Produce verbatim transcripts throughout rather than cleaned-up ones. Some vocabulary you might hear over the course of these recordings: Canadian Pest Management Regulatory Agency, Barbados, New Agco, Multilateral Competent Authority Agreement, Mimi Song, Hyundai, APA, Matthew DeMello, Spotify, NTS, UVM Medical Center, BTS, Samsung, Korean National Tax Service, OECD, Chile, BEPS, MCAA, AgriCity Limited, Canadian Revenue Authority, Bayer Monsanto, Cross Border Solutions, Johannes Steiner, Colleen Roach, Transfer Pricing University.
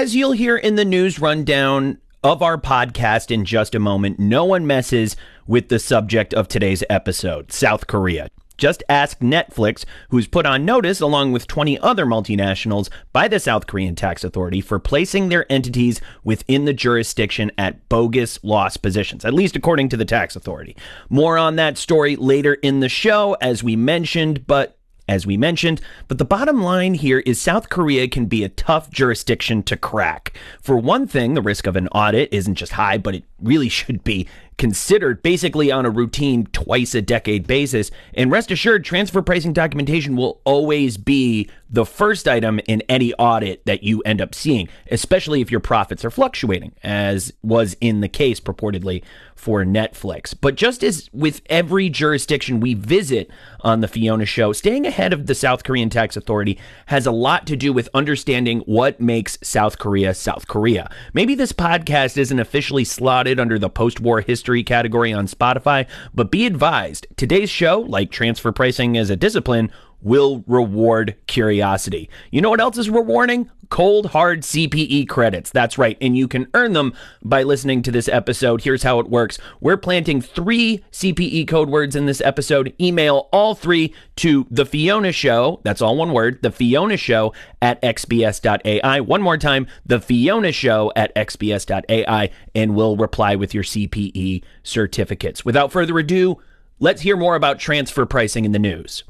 as you'll hear in the news rundown of our podcast in just a moment, no one messes with the subject of today's episode, South Korea. Just ask Netflix, who's put on notice, along with twenty other multinationals, by the South Korean Tax Authority for placing their entities within the jurisdiction at bogus loss positions, at least according to the tax authority. More on that story later in the show, as we mentioned, but As we mentioned, but the bottom line here is South Korea can be a tough jurisdiction to crack. For one thing, the risk of an audit isn't just high, but it really should be considered basically on a routine twice a decade basis. And rest assured, transfer pricing documentation will always be the first item in any audit that you end up seeing, especially if your profits are fluctuating, as was in the case purportedly for Netflix. But just as with every jurisdiction we visit on the Fiona Show, staying ahead of the South Korean Tax Authority has a lot to do with understanding what makes South Korea, South Korea. Maybe this podcast isn't officially slotted under the post-war history category on Spotify, but be advised, today's show, like transfer pricing as a discipline, will reward curiosity. You know what else is rewarding? Cold, hard C P E credits. That's right. And you can earn them by listening to this episode. Here's how it works. We're planting three C P E code words in this episode. Email all three to The Fiona Show. That's all one word. The Fiona Show at X B S dot A I. One more time. The Fiona Show at X B S dot A I. And we'll reply with your C P E certificates. Without further ado, let's hear more about transfer pricing in the news.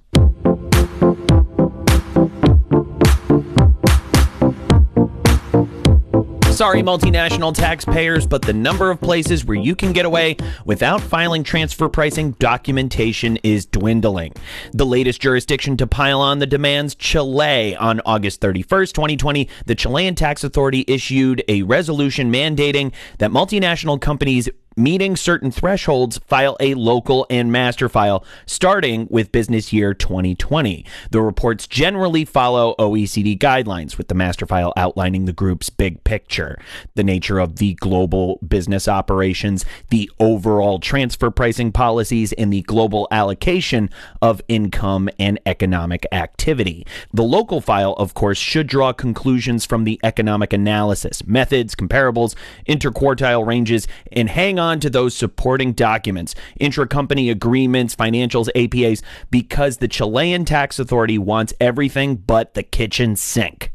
Sorry, multinational taxpayers, but the number of places where you can get away without filing transfer pricing documentation is dwindling. The latest jurisdiction to pile on the demands, Chile. On August thirty-first, twenty twenty, the Chilean Tax Authority issued a resolution mandating that multinational companies meeting certain thresholds file a local and master file starting with business year twenty twenty. The reports generally follow O E C D guidelines, with the master file outlining the group's big picture, the nature of the global business operations, the overall transfer pricing policies, and the global allocation of income and economic activity. The local file, of course, should draw conclusions from the economic analysis, methods, comparables, interquartile ranges, and hang on to those supporting documents, intra-company agreements, financials, A P As, because the Chilean Tax Authority wants everything but the kitchen sink.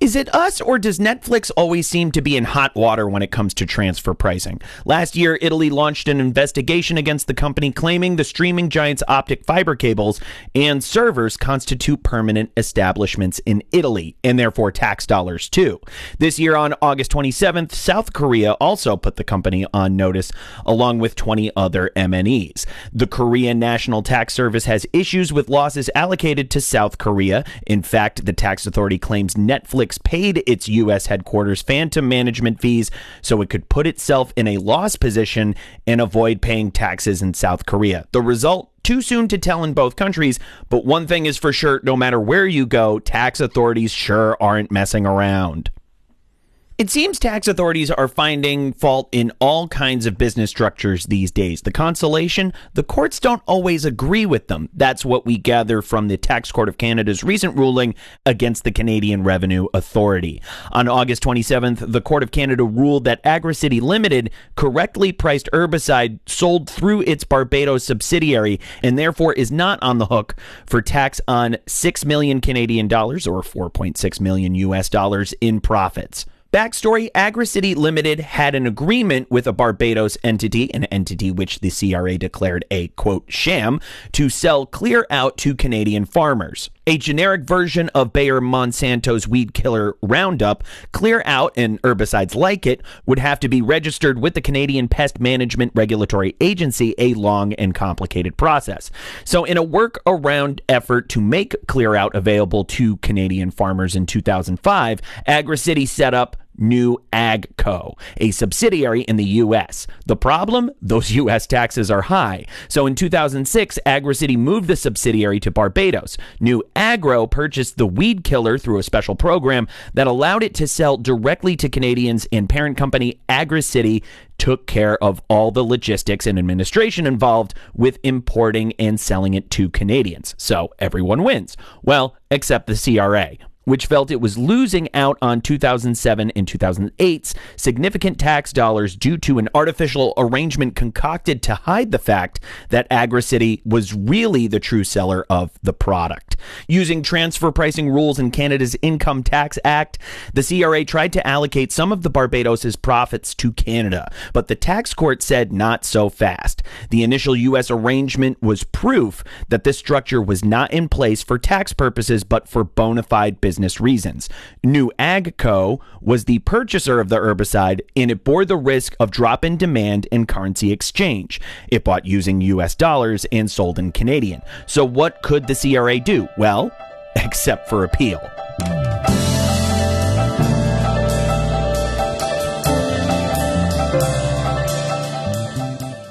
Is it us, or does Netflix always seem to be in hot water when it comes to transfer pricing? Last year, Italy launched an investigation against the company, claiming the streaming giant's optic fiber cables and servers constitute permanent establishments in Italy, and therefore tax dollars too. This year, on August twenty-seventh, South Korea also put the company on notice, along with twenty other M N Es. The Korean National Tax Service has issues with losses allocated to South Korea. In fact, the tax authority claims Netflix paid its U S headquarters phantom management fees so it could put itself in a loss position and avoid paying taxes in South Korea. The result? Too soon to tell in both countries, but one thing is for sure, no matter where you go, tax authorities sure aren't messing around. It seems tax authorities are finding fault in all kinds of business structures these days. The consolation? The courts don't always agree with them. That's what we gather from the Tax Court of Canada's recent ruling against the Canadian Revenue Authority. On August twenty-seventh, the Court of Canada ruled that AgriCity Limited correctly priced herbicide sold through its Barbados subsidiary and therefore is not on the hook for tax on six million Canadian dollars, or four point six million U S dollars, in profits. Backstory, AgriCity Limited had an agreement with a Barbados entity, an entity which the C R A declared a, quote, sham, to sell clear out to Canadian farmers. A generic version of Bayer Monsanto's weed killer Roundup, Clear Out, and herbicides like it would have to be registered with the Canadian Pest Management Regulatory Agency, a long and complicated process. So in a workaround effort to make Clear Out available to Canadian farmers in two thousand five, AgriCity set up New Agco, a subsidiary in the U S. The problem? Those U S taxes are high. So in two thousand six, AgriCity moved the subsidiary to Barbados. New Agro purchased the weed killer through a special program that allowed it to sell directly to Canadians, and parent company AgriCity took care of all the logistics and administration involved with importing and selling it to Canadians. So everyone wins. Well, except the C R A. which felt it was losing out on two thousand seven and two thousand eight's significant tax dollars due to an artificial arrangement concocted to hide the fact that AgriCity was really the true seller of the product. Using transfer pricing rules in Canada's Income Tax Act, the C R A tried to allocate some of the Barbados' profits to Canada, but the tax court said not so fast. The initial U S arrangement was proof that this structure was not in place for tax purposes, but for bona fide business reasons. New Agco was the purchaser of the herbicide, and it bore the risk of drop in demand and currency exchange. It bought using U S dollars and sold in Canadian. So what could the C R A do? Well, except for appeal.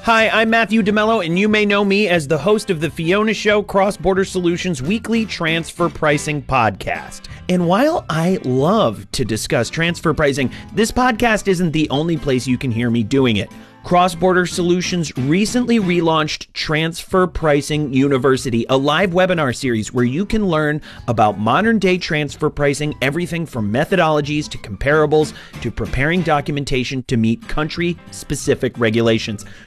Hi, I'm Matthew DeMello, and you may know me as the host of the Fiona Show, Cross Border Solutions' weekly transfer pricing podcast. And while I love to discuss transfer pricing, this podcast isn't the only place you can hear me doing it. Cross Border Solutions recently relaunched Transfer Pricing University, a live webinar series where you can learn about modern-day transfer pricing, everything from methodologies to comparables to preparing documentation to meet country-specific regulations.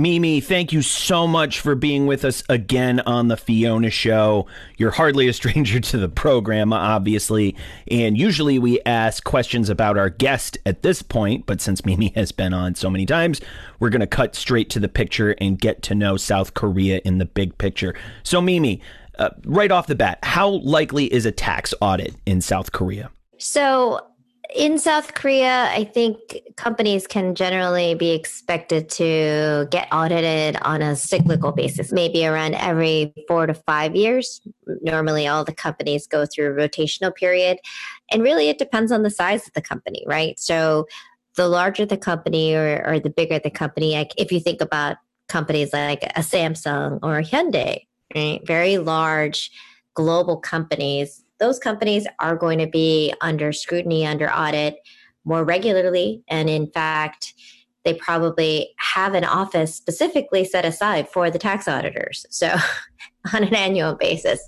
Mimi, thank you so much for being with us again on the Fiona Show. You're hardly a stranger to the program, obviously, and usually we ask questions about our guest at this point, but since Mimi has been on so many times, we're going to cut straight to the picture and get to know South Korea in the big picture. So, Mimi, uh, right off the bat, how likely is a tax audit in South Korea? So, in South Korea, I think companies can generally be expected to get audited on a cyclical basis, maybe around every four to five years. Normally, all the companies go through a rotational period. And really, it depends on the size of the company, right? So the larger the company or, or the bigger the company, like if you think about companies like a Samsung or a Hyundai, right? Very large global companies. Those companies are going to be under scrutiny, under audit more regularly. And in fact, they probably have an office specifically set aside for the tax auditors. So on an annual basis.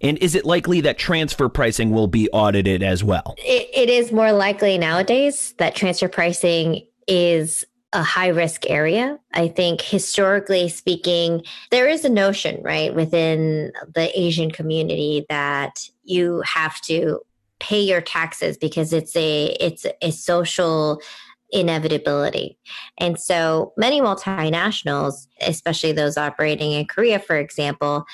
And is it likely that transfer pricing will be audited as well? It, it is more likely nowadays that transfer pricing is a high risk area. I think historically speaking, there is a notion, right, within the Asian community that you have to pay your taxes because it's a it's a social inevitability. And so many multinationals, especially those operating in Korea, for example,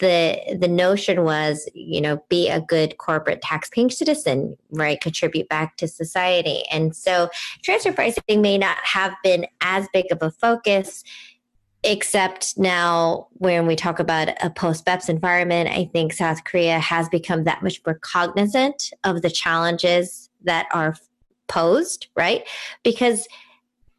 the the notion was, you know, be a good corporate tax-paying citizen, right? Contribute back to society. And so transfer pricing may not have been as big of a focus, except now when we talk about a post-B E P S environment, I think South Korea has become that much more cognizant of the challenges that are posed, right? Because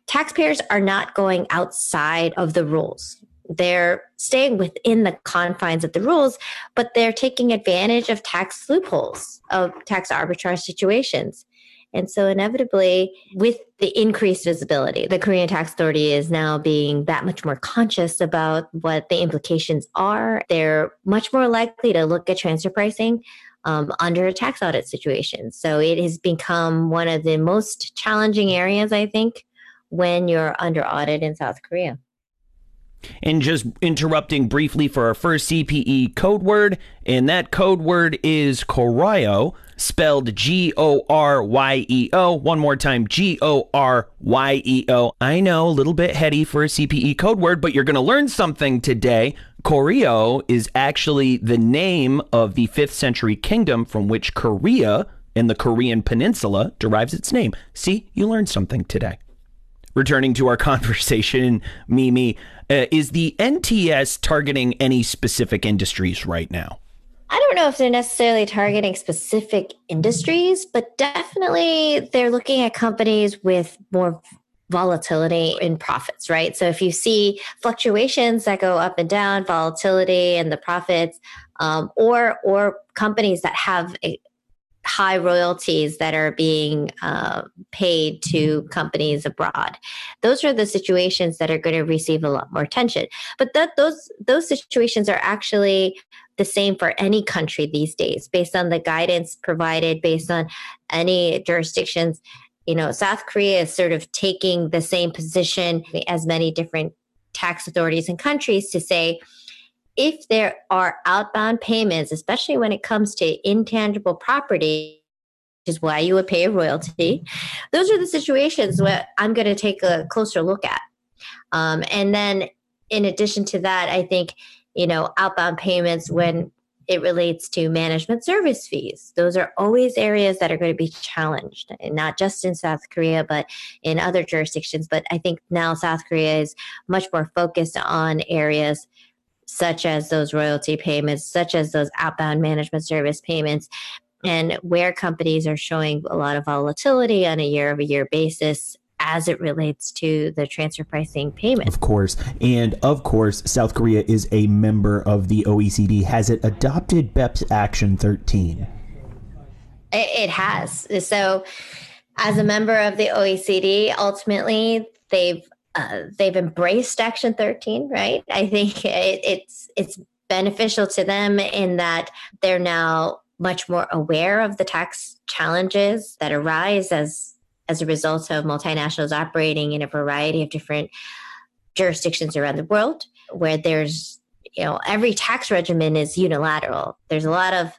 taxpayers are not going outside of the rules. They're staying within the confines of the rules, but they're taking advantage of tax loopholes, of tax arbitrage situations. And so inevitably, with the increased visibility, the Korean Tax Authority is now being that much more conscious about what the implications are. They're much more likely to look at transfer pricing um, under a tax audit situation. So it has become one of the most challenging areas, I think, when you're under audit in South Korea. And just interrupting briefly for our first C P E code word, and that code word is Goryeo, spelled G O R Y E O. One more time, G O R Y E O. I know, a little bit heady for a C P E code word, but you're going to learn something today. Goryeo is actually the name of the fifth century kingdom from which Korea and the Korean peninsula derives its name. See, you learned something today. Returning to our conversation, Mimi, uh, is the N T S targeting any specific industries right now? I don't know if they're necessarily targeting specific industries, but definitely they're looking at companies with more volatility in profits, right? So if you see fluctuations that go up and down, volatility in the profits, um, or or companies that have a high royalties that are being uh, paid to companies abroad. Those are the situations that are going to receive a lot more attention. But that those those situations are actually the same for any country these days, based on the guidance provided, based on any jurisdictions. You know, South Korea is sort of taking the same position as many different tax authorities and countries to say, if there are outbound payments, especially when it comes to intangible property, which is why you would pay a royalty, those are the situations where I'm going to take a closer look at. Um, and then in addition to that, I think, you know, outbound payments when it relates to management service fees, those are always areas that are going to be challenged, and not just in South Korea, but in other jurisdictions. But I think now South Korea is much more focused on areas such as those royalty payments, such as those outbound management service payments, and where companies are showing a lot of volatility on a year-over-year basis as it relates to the transfer pricing payment. Of course. And of course, South Korea is a member of the O E C D. Has it adopted BEPS Action thirteen? It has. So as a member of the O E C D, ultimately, they've Uh, they've embraced Action thirteen, right? I think it, it's it's beneficial to them in that they're now much more aware of the tax challenges that arise as as a result of multinationals operating in a variety of different jurisdictions around the world, where there's, you know, every tax regimen is unilateral. There's a lot of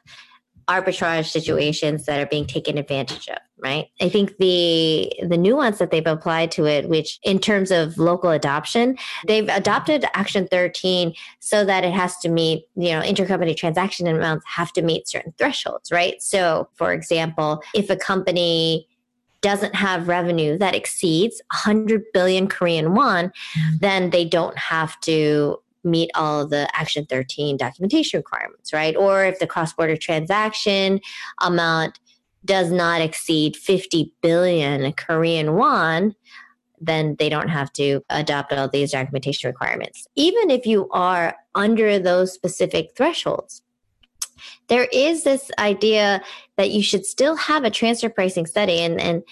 arbitrage situations that are being taken advantage of, right? I think the the nuance that they've applied to it, which in terms of local adoption, they've adopted Action thirteen so that it has to meet, you know, intercompany transaction amounts have to meet certain thresholds, right? So, for example, if a company doesn't have revenue that exceeds one hundred billion Korean won, then they don't have to meet all the Action thirteen documentation requirements, right? Or if the cross-border transaction amount does not exceed fifty billion Korean won, then they don't have to adopt all these documentation requirements. Even if you are under those specific thresholds, there is this idea that you should still have a transfer pricing study, and, and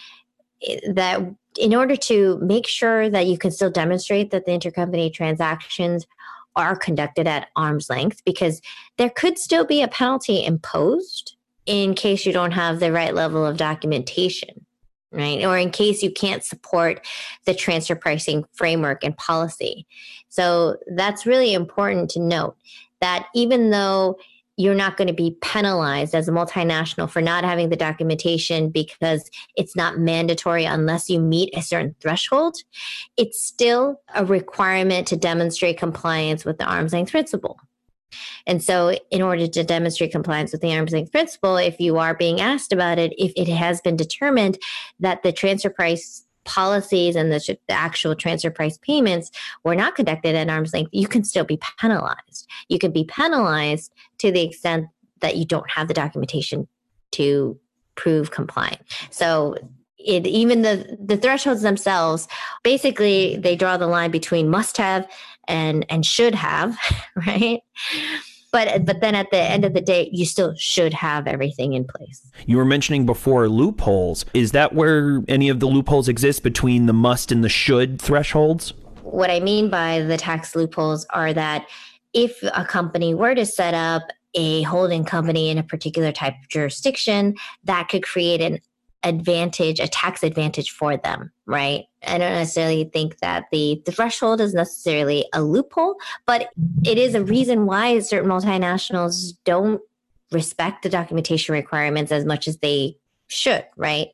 that in order to make sure that you can still demonstrate that the intercompany transactions are conducted at arm's length, because there could still be a penalty imposed in case you don't have the right level of documentation, right? Or in case you can't support the transfer pricing framework and policy. So that's really important to note, that even though you're not going to be penalized as a multinational for not having the documentation because it's not mandatory unless you meet a certain threshold, it's still a requirement to demonstrate compliance with the arm's length principle. And so in order to demonstrate compliance with the arm's length principle, if you are being asked about it, if it has been determined that the transfer price policies and the, the actual transfer price payments were not conducted at arm's length, you can still be penalized. You can be penalized to the extent that you don't have the documentation to prove compliance. So it, even the, the thresholds themselves, basically they draw the line between must have and, and should have, right? But but then at the end of the day, you still should have everything in place. You were mentioning before loopholes. Is that where any of the loopholes exist between the must and the should thresholds? What I mean by the tax loopholes are that if a company were to set up a holding company in a particular type of jurisdiction, that could create an advantage, a tax advantage for them, right? I don't necessarily think that the, the threshold is necessarily a loophole, but it is a reason why certain multinationals don't respect the documentation requirements as much as they should, right?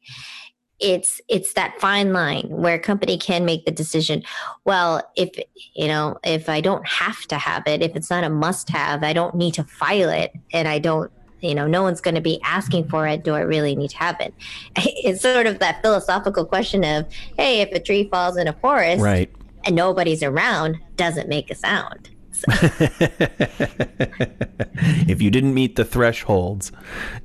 It's it's that fine line where a company can make the decision, well, if, you know, if I don't have to have it, if it's not a must have, I don't need to file it, and I don't, you know, no one's going to be asking for it. Do I really need to have it? It's sort of that philosophical question of, hey, if a tree falls in a forest, right, and nobody's around, doesn't make a sound. So. If you didn't meet the thresholds,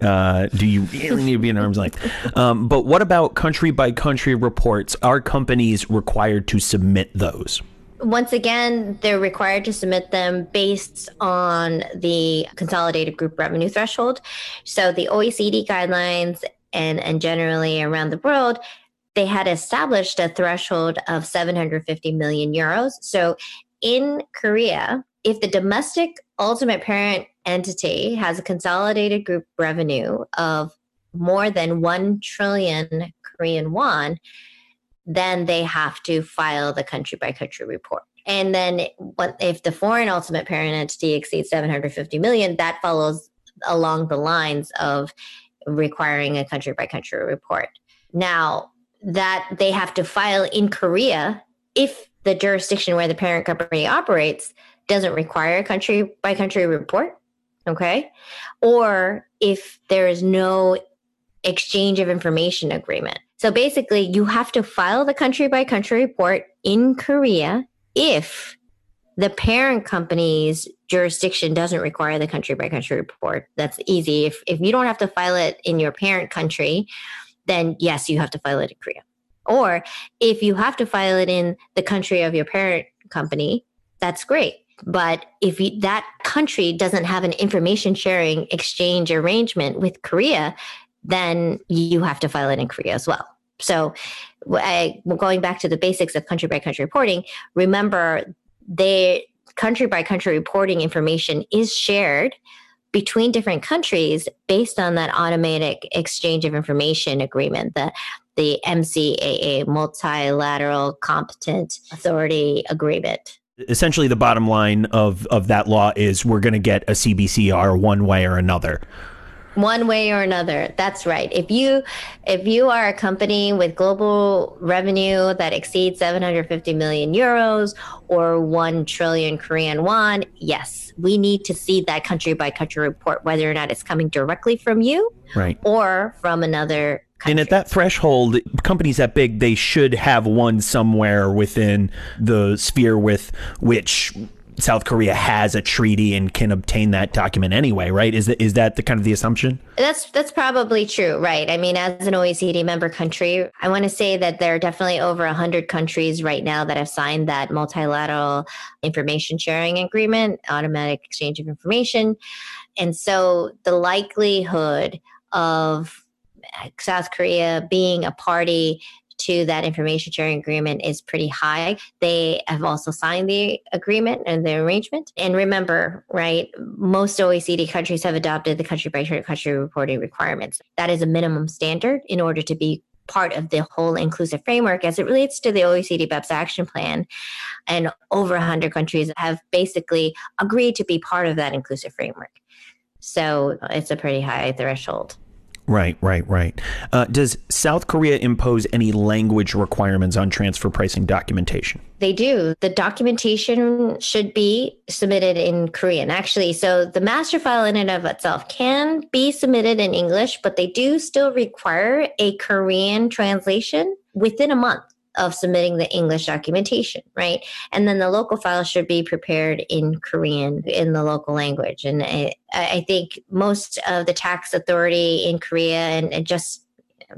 uh, do you really need to be in arm's length? Um, but what about country by country reports? Are companies required to submit those? Once again, they're required to submit them based on the consolidated group revenue threshold. So the O E C D guidelines and, and generally around the world, they had established a threshold of seven hundred fifty million euros. So in Korea, if the domestic ultimate parent entity has a consolidated group revenue of more than one trillion Korean won, then they have to file the country by country report. And then if the foreign ultimate parent entity exceeds seven hundred fifty million, that follows along the lines of requiring a country by country report. Now, that they have to file in Korea if the jurisdiction where the parent company operates doesn't require a country by country report, okay? Or if there is no exchange of information agreement. So basically, you have to file the country by country report in Korea if the parent company's jurisdiction doesn't require the country by country report. That's easy. If if you don't have to file it in your parent country, then yes, you have to file it in Korea. Or if you have to file it in the country of your parent company, that's great. But if you, that country doesn't have an information sharing exchange arrangement with Korea, then you have to file it in Korea as well. So I, going back to the basics of country by country reporting, remember the country by country reporting information is shared between different countries based on that automatic exchange of information agreement, the, the M C A A, Multilateral Competent Authority Agreement. Essentially, the bottom line of, of that law is we're going to get a C B C R one way or another. One way or another. That's right. If you if you are a company with global revenue that exceeds seven hundred fifty million euros or one trillion Korean won, yes, we need to see that country by country report, whether or not it's coming directly from you right. or from another country. And at that threshold, companies that big, they should have one somewhere within the sphere with which South Korea has a treaty and can obtain that document anyway, right? Is that, is that the kind of the assumption? That's that's probably true, right? I mean, as an O E C D member country, I want to say that there are definitely over one hundred countries right now that have signed that multilateral information sharing agreement, automatic exchange of information. And so the likelihood of South Korea being a party to that information sharing agreement is pretty high. They have also signed the agreement and the arrangement. And remember, right, most O E C D countries have adopted the country by country reporting requirements. That is a minimum standard in order to be part of the whole inclusive framework as it relates to the O E C D BEPS action plan. And over one hundred countries have basically agreed to be part of that inclusive framework. So it's a pretty high threshold. Right, right, right. Uh, does South Korea impose any language requirements on transfer pricing documentation? They do. The documentation should be submitted in Korean, actually. So the master file in and of itself can be submitted in English, but they do still require a Korean translation within a month of submitting the English documentation, right? And then the local file should be prepared in Korean, in the local language. And I, I think most of the tax authority in Korea, and, and just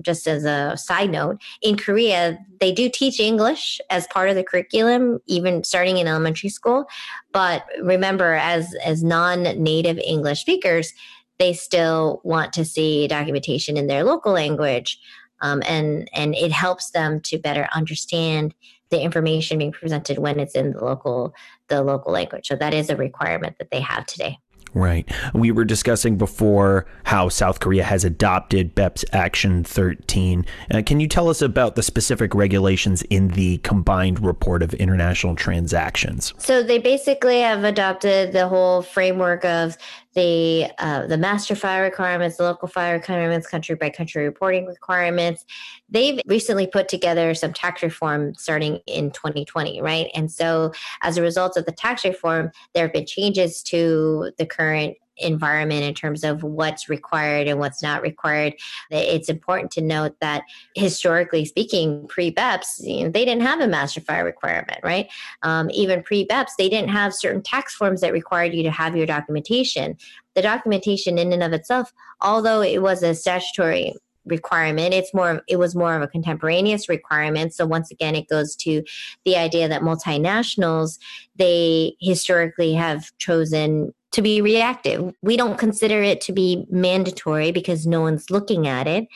just as a side note, in Korea, they do teach English as part of the curriculum, even starting in elementary school. But remember, as, as non-native English speakers, they still want to see documentation in their local language. Um, and and it helps them to better understand the information being presented when it's in the local the local language. So that is a requirement that they have today. Right. We were discussing before how South Korea has adopted BEPS Action thirteen. Uh, can you tell us about the specific regulations in the combined report of international transactions? So they basically have adopted the whole framework of the uh, the master file requirements, the local file requirements, country by country reporting requirements. They've recently put together some tax reform starting in twenty twenty, right? And so as a result of the tax reform, there have been changes to the current environment in terms of what's required and what's not required. It's important to note that historically speaking, pre-B E P S, you know, they didn't have a master file requirement, right? Um, even pre-B E P S, they didn't have certain tax forms that required you to have your documentation. The documentation in and of itself, although it was a statutory requirement, it's more of, it was more of a contemporaneous requirement. So once again, it goes to the idea that multinationals, they historically have chosen to be reactive. We don't consider it to be mandatory because no one's looking at it,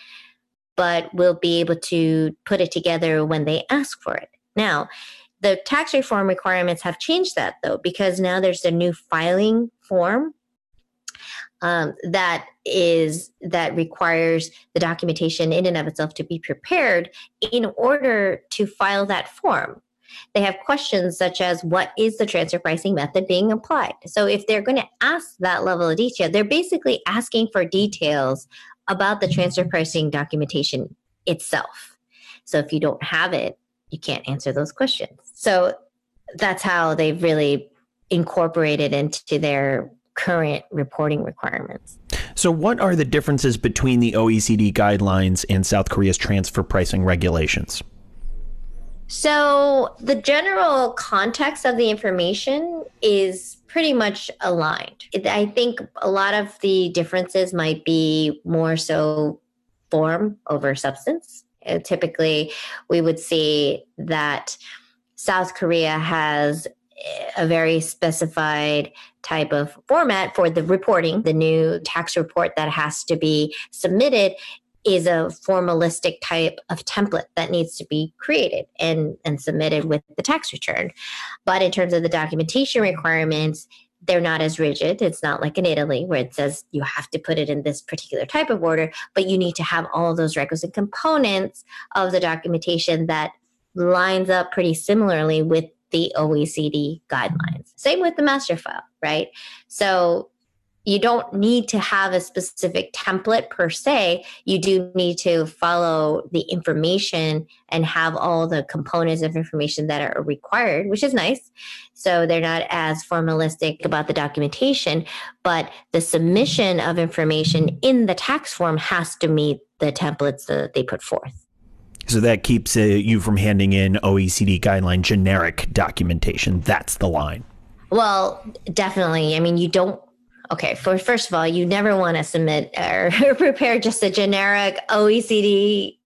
but we'll be able to put it together when they ask for it. Now, the tax reform requirements have changed that though, because now there's a new filing form Um, that is that requires the documentation in and of itself to be prepared in order to file that form. They have questions such as, what is the transfer pricing method being applied? So if they're going to ask that level of detail, they're basically asking for details about the transfer pricing documentation itself. So if you don't have it, you can't answer those questions. So that's how they've really incorporated into their current reporting requirements. So what are the differences between the O E C D guidelines and South Korea's transfer pricing regulations? So the general context of the information is pretty much aligned. I think a lot of the differences might be more so form over substance. Uh, typically, we would see that South Korea has a very specified type of format for the reporting. The new tax report that has to be submitted is a formalistic type of template that needs to be created and, and submitted with the tax return. But in terms of the documentation requirements, they're not as rigid. It's not like in Italy where it says you have to put it in this particular type of order, but you need to have all of those requisite components of the documentation that lines up pretty similarly with the O E C D guidelines. Same with the master file, right? So you don't need to have a specific template per se. You do need to follow the information and have all the components of information that are required, which is nice. So they're not as formalistic about the documentation, but the submission of information in the tax form has to meet the templates that they put forth. So that keeps uh, you from handing in O E C D guideline generic documentation. That's the line. Well, definitely. I mean, you don't. Okay, for, first of all, you never want to submit or prepare just a generic O E C D.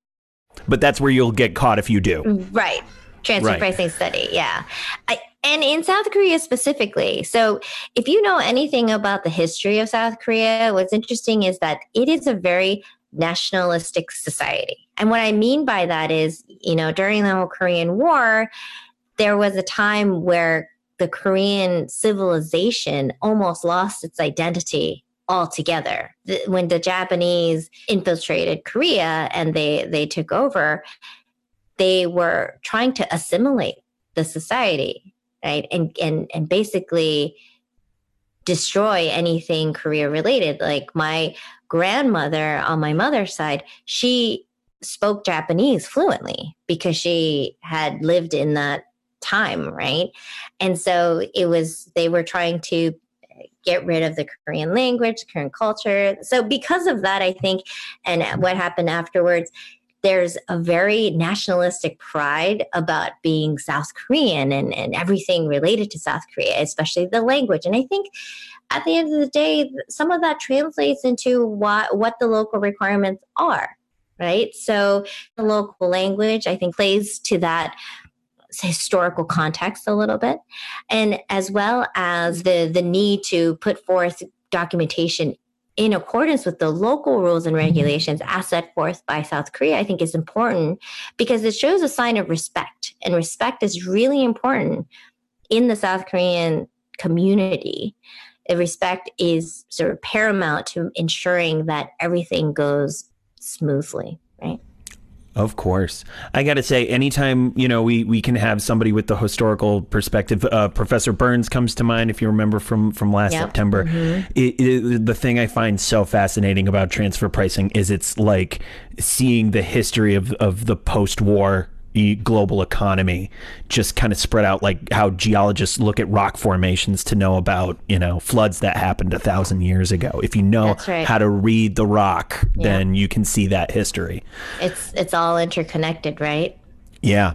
But that's where you'll get caught if you do. Right. Transfer right. Pricing study. Yeah. I, and in South Korea specifically. So if you know anything about the history of South Korea, what's interesting is that it is a very nationalistic society. And what I mean by that is, you know, during the whole Korean War, there was a time where the Korean civilization almost lost its identity altogether. When the Japanese infiltrated Korea and they, they took over, they were trying to assimilate the society, right? And, and, and basically destroy anything Korea related. Like my grandmother on my mother's side, she spoke Japanese fluently because she had lived in that time, right? And so it was, they were trying to get rid of the Korean language, Korean culture. So because of that, I think, and what happened afterwards, there's a very nationalistic pride about being South Korean and, and everything related to South Korea, especially the language. And I think at the end of the day, some of that translates into what, what the local requirements are, right? So the local language, I think, plays to that historical context a little bit, and as well as the, the need to put forth documentation in accordance with the local rules and regulations as set forth by South Korea, I think is important because it shows a sign of respect. And respect is really important in the South Korean community. The respect is sort of paramount to ensuring that everything goes smoothly, right? Of course. I got to say, anytime, you know, we, we can have somebody with the historical perspective, uh, Professor Burns comes to mind, if you remember from, from last yep. September. Mm-hmm. It, it, the thing I find so fascinating about transfer pricing is it's like seeing the history of, of the post-war the global economy, just kind of spread out like how geologists look at rock formations to know about, you know, floods that happened a thousand years ago. If you know right. how to read the rock, yeah. then you can see that history. It's it's all interconnected, right? Yeah.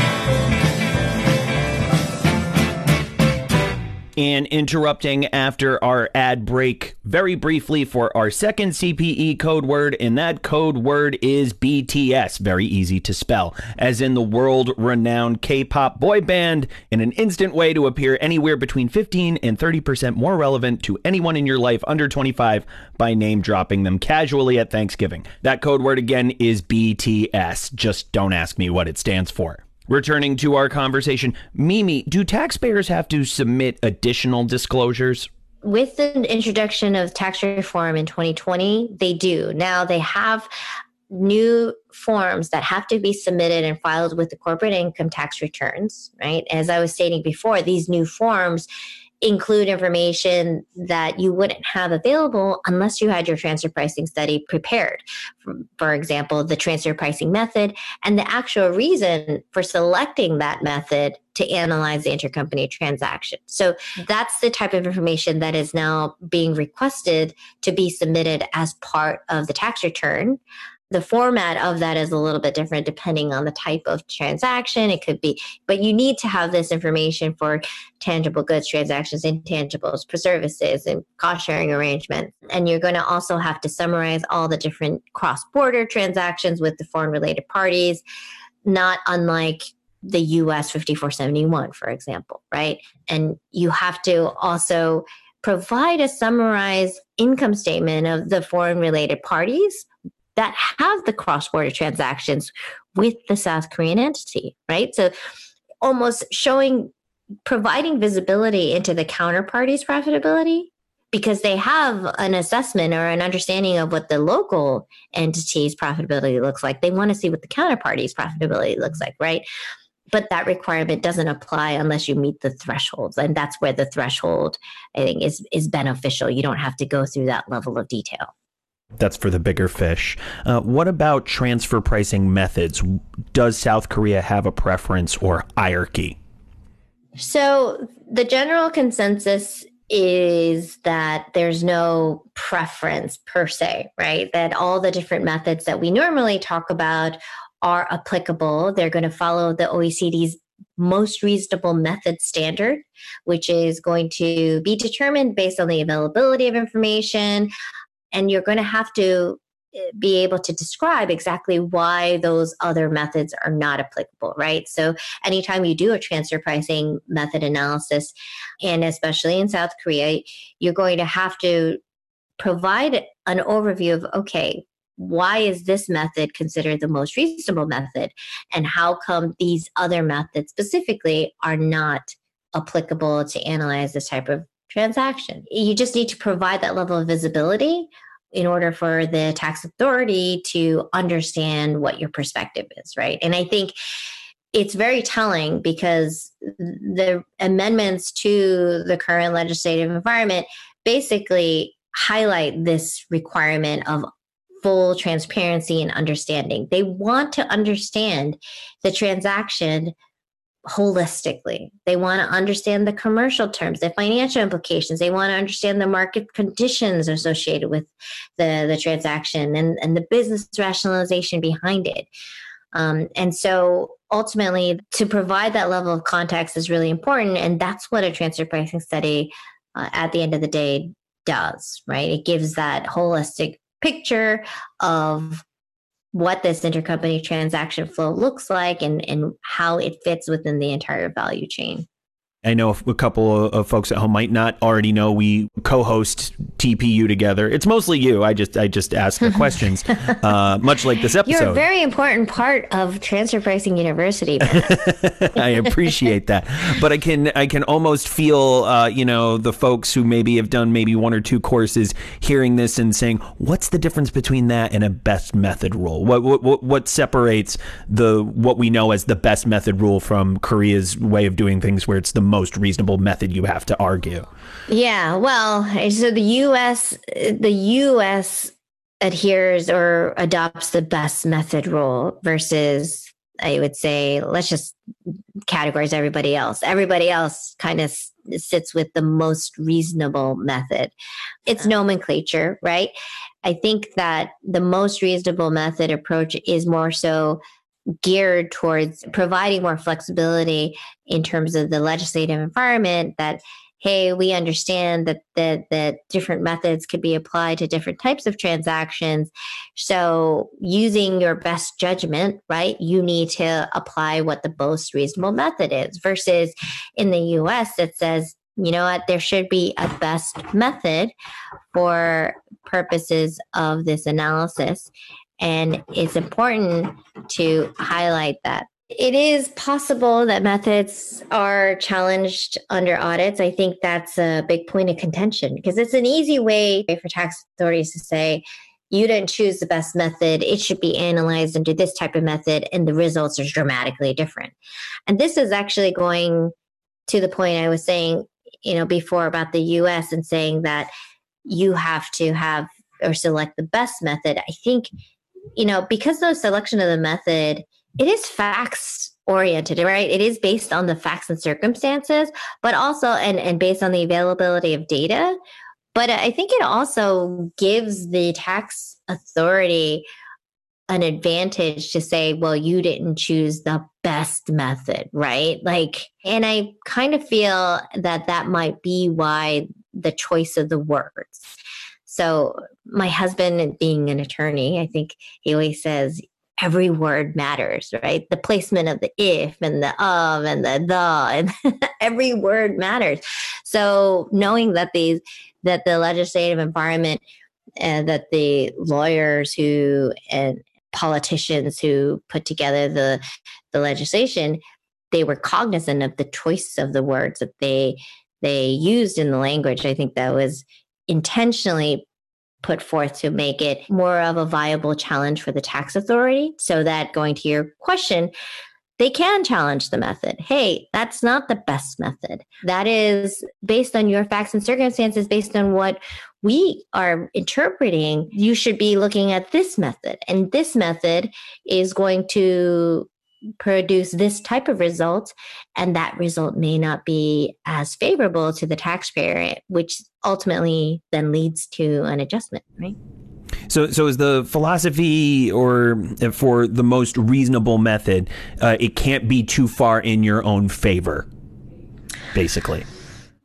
And interrupting after our ad break very briefly for our second C P E code word, and that code word is B T S. Very easy to spell, as in the world-renowned K-pop boy band, in an instant way to appear anywhere between fifteen and thirty percent more relevant to anyone in your life under twenty-five by name-dropping them casually at Thanksgiving. That code word again is B T S. Just don't ask me what it stands for. Returning to our conversation, Mimi, do taxpayers have to submit additional disclosures? With the introduction of tax reform in twenty twenty, they do. Now they have new forms that have to be submitted and filed with the corporate income tax returns, right? As I was stating before, these new forms include information that you wouldn't have available unless you had your transfer pricing study prepared. For example, the transfer pricing method and the actual reason for selecting that method to analyze the intercompany transaction. So that's the type of information that is now being requested to be submitted as part of the tax return. The format of that is a little bit different depending on the type of transaction. It could be, but you need to have this information for tangible goods transactions, intangibles, for services, and cost sharing arrangements. And you're going to also have to summarize all the different cross-border transactions with the foreign related parties, not unlike the U S fifty-four seventy-one, for example, right? And you have to also provide a summarized income statement of the foreign related parties that have the cross-border transactions with the South Korean entity, right? So almost showing, providing visibility into the counterparty's profitability because they have an assessment or an understanding of what the local entity's profitability looks like. They want to see what the counterparty's profitability looks like, right? But that requirement doesn't apply unless you meet the thresholds. And that's where the threshold, I think, is, is beneficial. You don't have to go through that level of detail. That's for the bigger fish. Uh, what about transfer pricing methods? Does South Korea have a preference or hierarchy? So the general consensus is that there's no preference per se, right? That all the different methods that we normally talk about are applicable. They're going to follow the O E C D's most reasonable method standard, which is going to be determined based on the availability of information. And you're going to have to be able to describe exactly why those other methods are not applicable, right? So anytime you do a transfer pricing method analysis, and especially in South Korea, you're going to have to provide an overview of, okay, why is this method considered the most reasonable method? And how come these other methods specifically are not applicable to analyze this type of transaction? You just need to provide that level of visibility in order for the tax authority to understand what your perspective is, right? And I think it's very telling because the amendments to the current legislative environment basically highlight this requirement of full transparency and understanding. They want to understand the transaction holistically. They want to understand the commercial terms, the financial implications. They want to understand the market conditions associated with the, the transaction and, and the business rationalization behind it. Um, and so ultimately, to provide that level of context is really important. And that's what a transfer pricing study uh, at the end of the day does, right? It gives that holistic picture of what this intercompany transaction flow looks like and, and how it fits within the entire value chain. I know a couple of folks at home might not already know we co-host T P U together. It's mostly you. I just I just ask the questions, uh, much like this episode. You're a very important part of Transfer Pricing University. I appreciate that, but I can I can almost feel uh, you know, the folks who maybe have done maybe one or two courses hearing this and saying, what's the difference between that and a best method rule? What what what separates the what we know as the best method rule from Korea's way of doing things, where it's the most reasonable method you have to argue? Yeah, well, so the U S the U S adheres or adopts the best method rule versus, I would say, let's just categorize everybody else. Everybody else kind of sits with the most reasonable method. It's nomenclature, right? I think that the most reasonable method approach is more so geared towards providing more flexibility in terms of the legislative environment, that, hey, we understand that that, that different methods could be applied to different types of transactions. So using your best judgment, right, you need to apply what the most reasonable method is, versus in the U S it says, you know what, there should be a best method for purposes of this analysis. And it's important to highlight that. It is possible that methods are challenged under audits. I think that's a big point of contention, because it's an easy way for tax authorities to say, you didn't choose the best method. It should be analyzed under this type of method, and the results are dramatically different. And this is actually going to the point I was saying, you know, before about the U S and saying that you have to have or select the best method. I think, you know, because the selection of the method, it is facts oriented, right? It is based on the facts and circumstances, but also, and, and based on the availability of data. But I think it also gives the tax authority an advantage to say, well, you didn't choose the best method, right? Like, and I kind of feel that that might be why the choice of the words. So my husband, being an attorney, I think he always says every word matters, right? The placement of the if and the of and the the, and every word matters. So knowing that these, that the legislative environment and that the lawyers who and politicians who put together the the legislation, they were cognizant of the choice of the words that they they used in the language. I think that was intentionally put forth to make it more of a viable challenge for the tax authority, so that, going to your question, they can challenge the method. Hey, that's not the best method. That is based on your facts and circumstances, based on what we are interpreting. You should be looking at this method, and this method is going to produce this type of result, and that result may not be as favorable to the taxpayer, which ultimately then leads to an adjustment, right? So, so is the philosophy, or for the most reasonable method, uh, it can't be too far in your own favor, basically?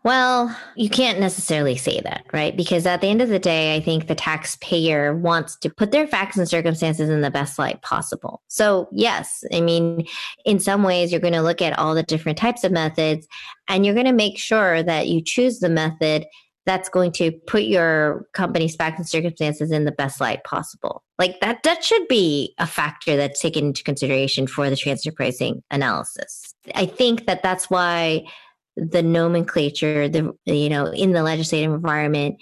Well, you can't necessarily say that, right? Because at the end of the day, I think the taxpayer wants to put their facts and circumstances in the best light possible. So yes, I mean, in some ways, you're going to look at all the different types of methods, and you're going to make sure that you choose the method that's going to put your company's facts and circumstances in the best light possible. Like that, that should be a factor that's taken into consideration for the transfer pricing analysis. I think that that's why the nomenclature, the, you know, in the legislative environment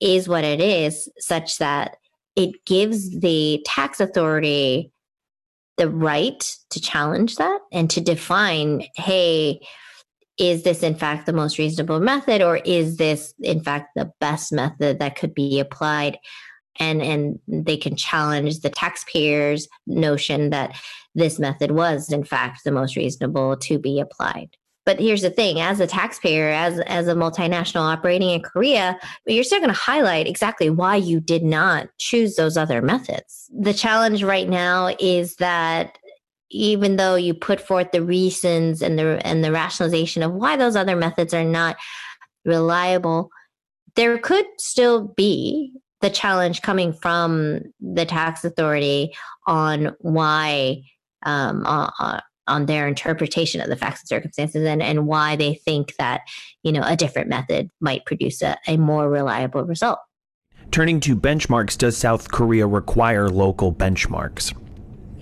is what it is, such that it gives the tax authority the right to challenge that and to define, hey, is this in fact the most reasonable method, or is this in fact the best method that could be applied? And and they can challenge the taxpayer's notion that this method was in fact the most reasonable to be applied. But here's the thing, as a taxpayer, as as a multinational operating in Korea, you're still going to highlight exactly why you did not choose those other methods. The challenge right now is that even though you put forth the reasons and the and the rationalization of why those other methods are not reliable, there could still be the challenge coming from the tax authority on why, um, uh, on their interpretation of the facts and circumstances, and, and why they think that, you know, a different method might produce a, a more reliable result. Turning to benchmarks, does South Korea require local benchmarks?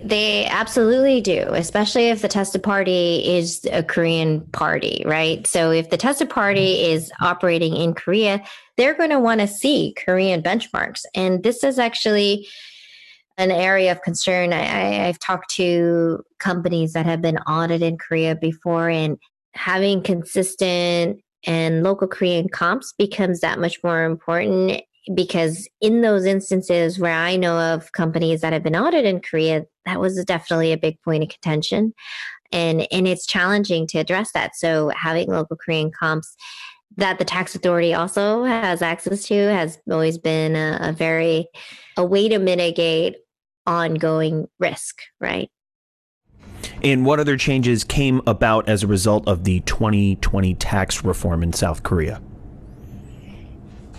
They absolutely do, especially if the tested party is a Korean party, right? So if the tested party is operating in Korea, they're going to want to see Korean benchmarks. And this is actually an area of concern. I, I've talked to companies that have been audited in Korea before, and having consistent and local Korean comps becomes that much more important, because in those instances where I know of companies that have been audited in Korea, that was definitely a big point of contention. And, and it's challenging to address that. So having local Korean comps that the tax authority also has access to has always been a, a very, a way to mitigate ongoing risk, right? And what other changes came about as a result of the twenty twenty tax reform in South Korea?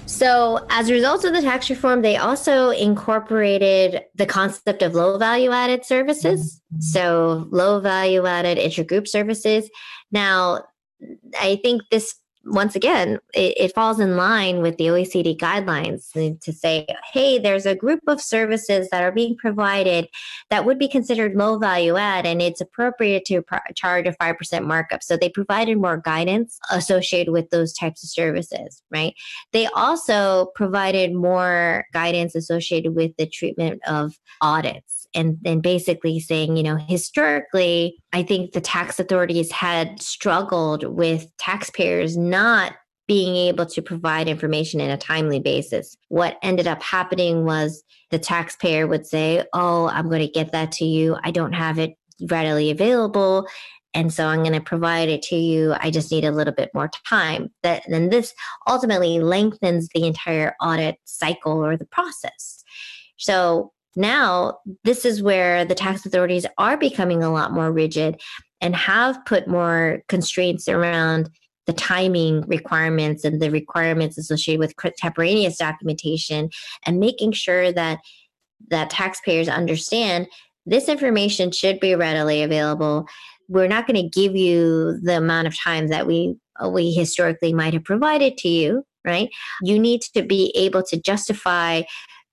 So as a result of the tax reform, they also incorporated the concept of low value added services. So low value added intergroup services. Now, I think this, once again, it, it falls in line with the O E C D guidelines to say, hey, there's a group of services that are being provided that would be considered low value add, and it's appropriate to pr- charge a five percent markup. So they provided more guidance associated with those types of services, right? They also provided more guidance associated with the treatment of audits, and, and basically saying, you know, historically, I think the tax authorities had struggled with taxpayers not not being able to provide information in a timely basis. What ended up happening was the taxpayer would say, oh, I'm going to get that to you. I don't have it readily available, and so I'm going to provide it to you. I just need a little bit more time. That, then this ultimately lengthens the entire audit cycle or the process. So now this is where the tax authorities are becoming a lot more rigid and have put more constraints around the timing requirements and the requirements associated with contemporaneous documentation, and making sure that that taxpayers understand this information should be readily available. We're not going to give you the amount of time that we we historically might have provided to you, right? You need to be able to justify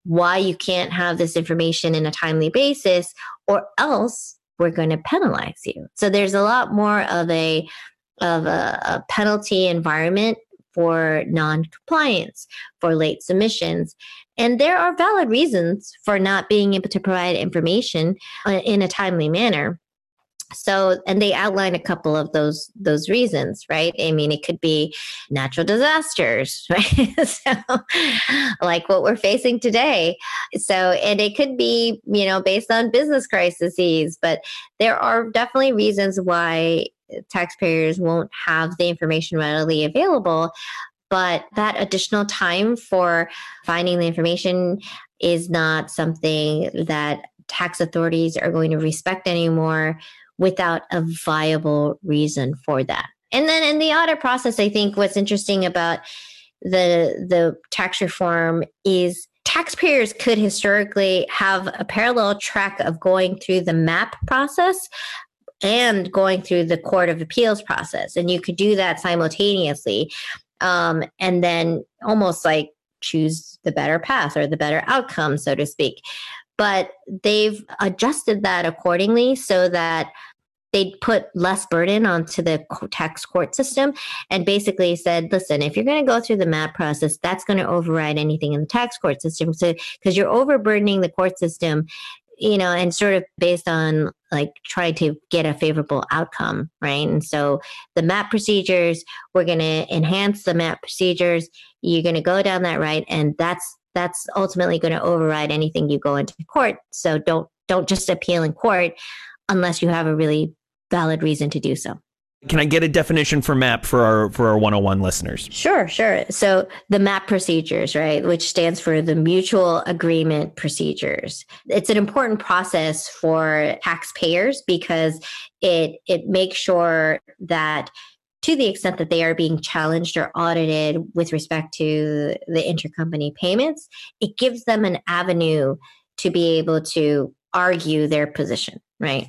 why you can't have this information in a timely basis, or else we're going to penalize you. So there's a lot more of a of a, a penalty environment for non-compliance, for late submissions. And there are valid reasons for not being able to provide information in a timely manner. So, and they outline a couple of those those reasons, right? I mean, it could be natural disasters, right? So, like what we're facing today. So, and it could be, you know, based on business crises, but there are definitely reasons why taxpayers won't have the information readily available, but that additional time for finding the information is not something that tax authorities are going to respect anymore without a viable reason for that. And then in the audit process, I think what's interesting about the the tax reform is taxpayers could historically have a parallel track of going through the M A P process and going through the Court of Appeals process. And you could do that simultaneously, um, and then almost like choose the better path or the better outcome, so to speak. But they've adjusted that accordingly so that they put less burden onto the tax court system, and basically said, listen, if you're going to go through the M A P process, that's going to override anything in the tax court system. So, because you're overburdening the court system, you know, and sort of based on like trying to get a favorable outcome, right? And so the M A P procedures, we're going to enhance the M A P procedures. You're going to go down that right, and that's that's ultimately going to override anything you go into court. So don't don't just appeal in court unless you have a really valid reason to do so. Can I get a definition for MAP for our for our one oh one listeners? Sure, sure. So the MAP procedures, right, which stands for the Mutual Agreement Procedures. It's an important process for taxpayers because it it makes sure that to the extent that they are being challenged or audited with respect to the intercompany payments, it gives them an avenue to be able to argue their position, right?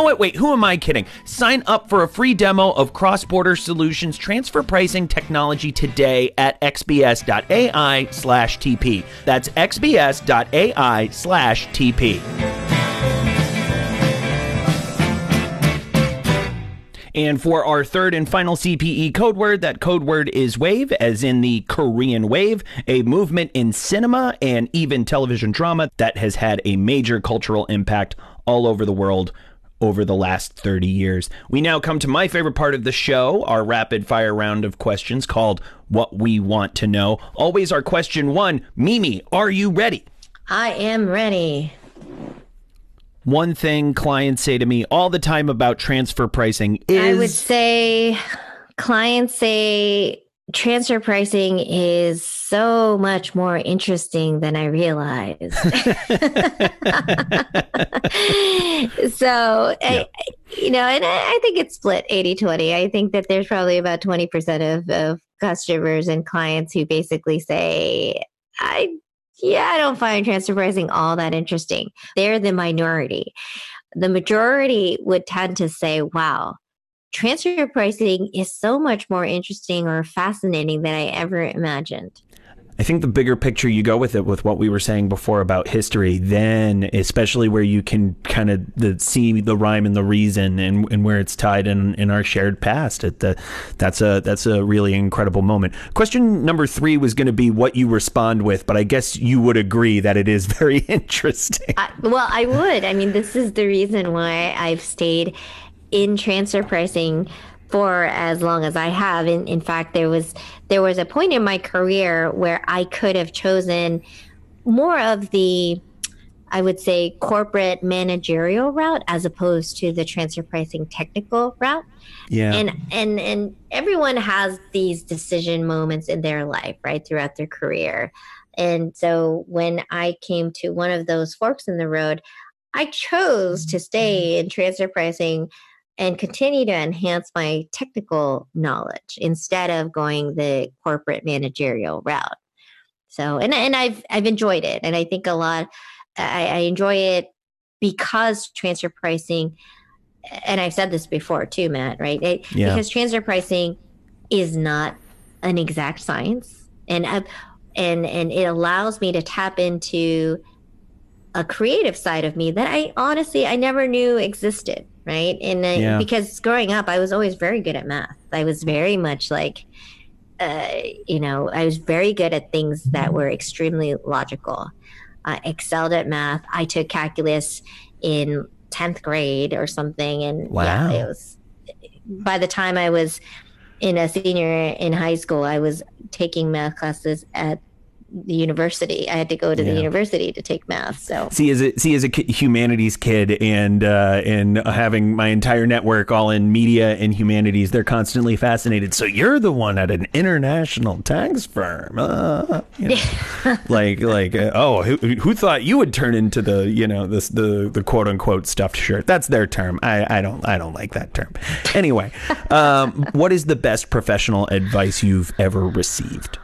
what? Wait, who am I kidding? Sign up for a free demo of Cross-Border Solutions transfer pricing technology today at x b s dot a i. slash TP. That's xbs.ai slash TP. And for our third and final C P E code word, that code word is wave, as in the Korean wave, a movement in cinema and even television drama that has had a major cultural impact all over the world over the last thirty years. We now come to my favorite part of the show, our rapid fire round of questions called What We Want to Know. Always our question one, Mimi, are you ready? I am ready. One thing clients say to me all the time about transfer pricing is... I would say clients say transfer pricing is so much more interesting than I realized. So, yeah. I, you know, and I, I think it's split eighty twenty. I think that there's probably about twenty percent of, of customers and clients who basically say, I, yeah, I don't find transfer pricing all that interesting. They're the minority. The majority would tend to say, wow, transfer pricing is so much more interesting or fascinating than I ever imagined. I think the bigger picture you go with it, with what we were saying before about history, then especially where you can kind of the, see the rhyme and the reason and, and where it's tied in, in our shared past. At the, that's a that's a really incredible moment. Question number three was going to be what you respond with, but I guess you would agree that it is very interesting. I, well, I would. I mean, this is the reason why I've stayed in transfer pricing for as long as I have. In, in fact, there was there was a point in my career where I could have chosen more of the, I would say, corporate managerial route as opposed to the transfer pricing technical route. Yeah. And and and everyone has these decision moments in their life, right, throughout their career. And so when I came to one of those forks in the road, I chose to stay in transfer pricing and continue to enhance my technical knowledge instead of going the corporate managerial route. So, and and I've I've enjoyed it, and I think a lot. I, I enjoy it because transfer pricing, and I've said this before too, Matt. Right? It, yeah. Because transfer pricing is not an exact science, and I, and and it allows me to tap into a creative side of me that I honestly I never knew existed. Right. And I, yeah. because growing up, I was always very good at math. I was very much like, uh, you know, I was very good at things that were extremely logical. I excelled at math. I took calculus in tenth grade or something. And wow. yeah, it was, by the time I was in a senior in high school, I was taking math classes at the university. I had to go to yeah. the university to take math. So see, as a see, as a humanities kid, and uh, and having my entire network all in media and humanities, they're constantly fascinated. So you're the one at an international tax firm, uh, you know, like like uh, oh, who, who thought you would turn into the you know this the the quote unquote stuffed shirt? That's their term. I, I don't I don't like that term. Anyway, um, what is the best professional advice you've ever received?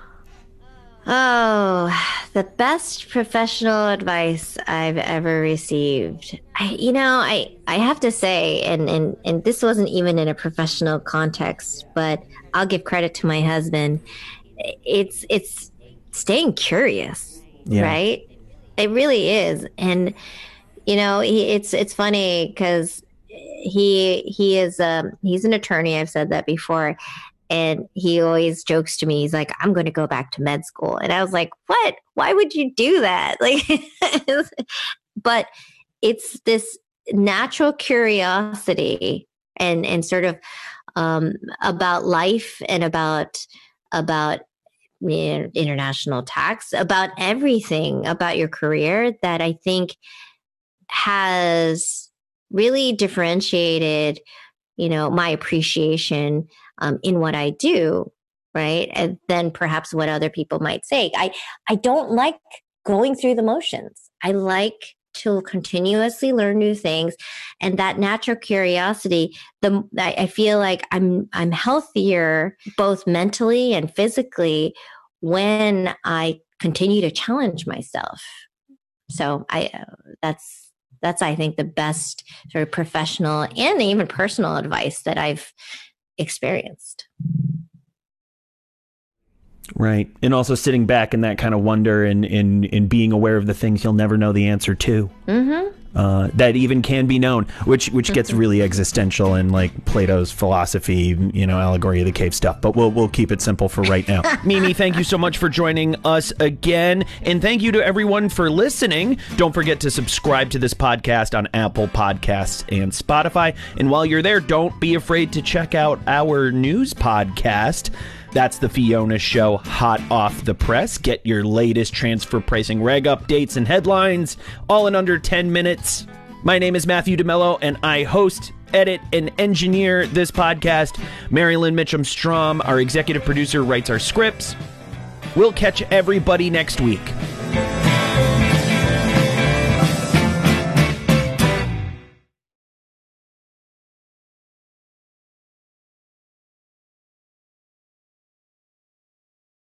Oh, the best professional advice I've ever received. I, you know, I, I have to say, and, and, and this wasn't even in a professional context, but I'll give credit to my husband. It's, it's staying curious, yeah. right? It really is. And, you know, he, it's, it's funny because he, he is, um, he's an attorney. I've said that before. And he always jokes to me, he's like, I'm going to go back to med school. And I was like, what? Why would you do that? Like, but it's this natural curiosity and, and sort of um, about life and about, about you know, international tax, about everything about your career that I think has really differentiated, you know, my appreciation Um, in what I do, right? And then perhaps what other people might say. I, I don't like going through the motions. I like to continuously learn new things. And that natural curiosity, the I, I feel like I'm I'm healthier both mentally and physically when I continue to challenge myself. So I uh, that's that's I think the best sort of professional and even personal advice that I've experienced. Right. And also sitting back in that kind of wonder and, and, and being aware of the things you'll never know the answer to, mm-hmm. uh, that even can be known, which, which mm-hmm. gets really existential and like Plato's philosophy, you know, allegory of the cave stuff, but we'll, we'll keep it simple for right now. Mimi, thank you so much for joining us again. And thank you to everyone for listening. Don't forget to subscribe to this podcast on Apple Podcasts and Spotify. And while you're there, don't be afraid to check out our news podcast. That's the Fiona Show, hot off the press. Get your latest transfer pricing reg updates and headlines, all in under ten minutes. My name is Matthew DeMello, and I host, edit, and engineer this podcast. Marilyn Mitchum-Strom, our executive producer, writes our scripts. We'll catch everybody next week.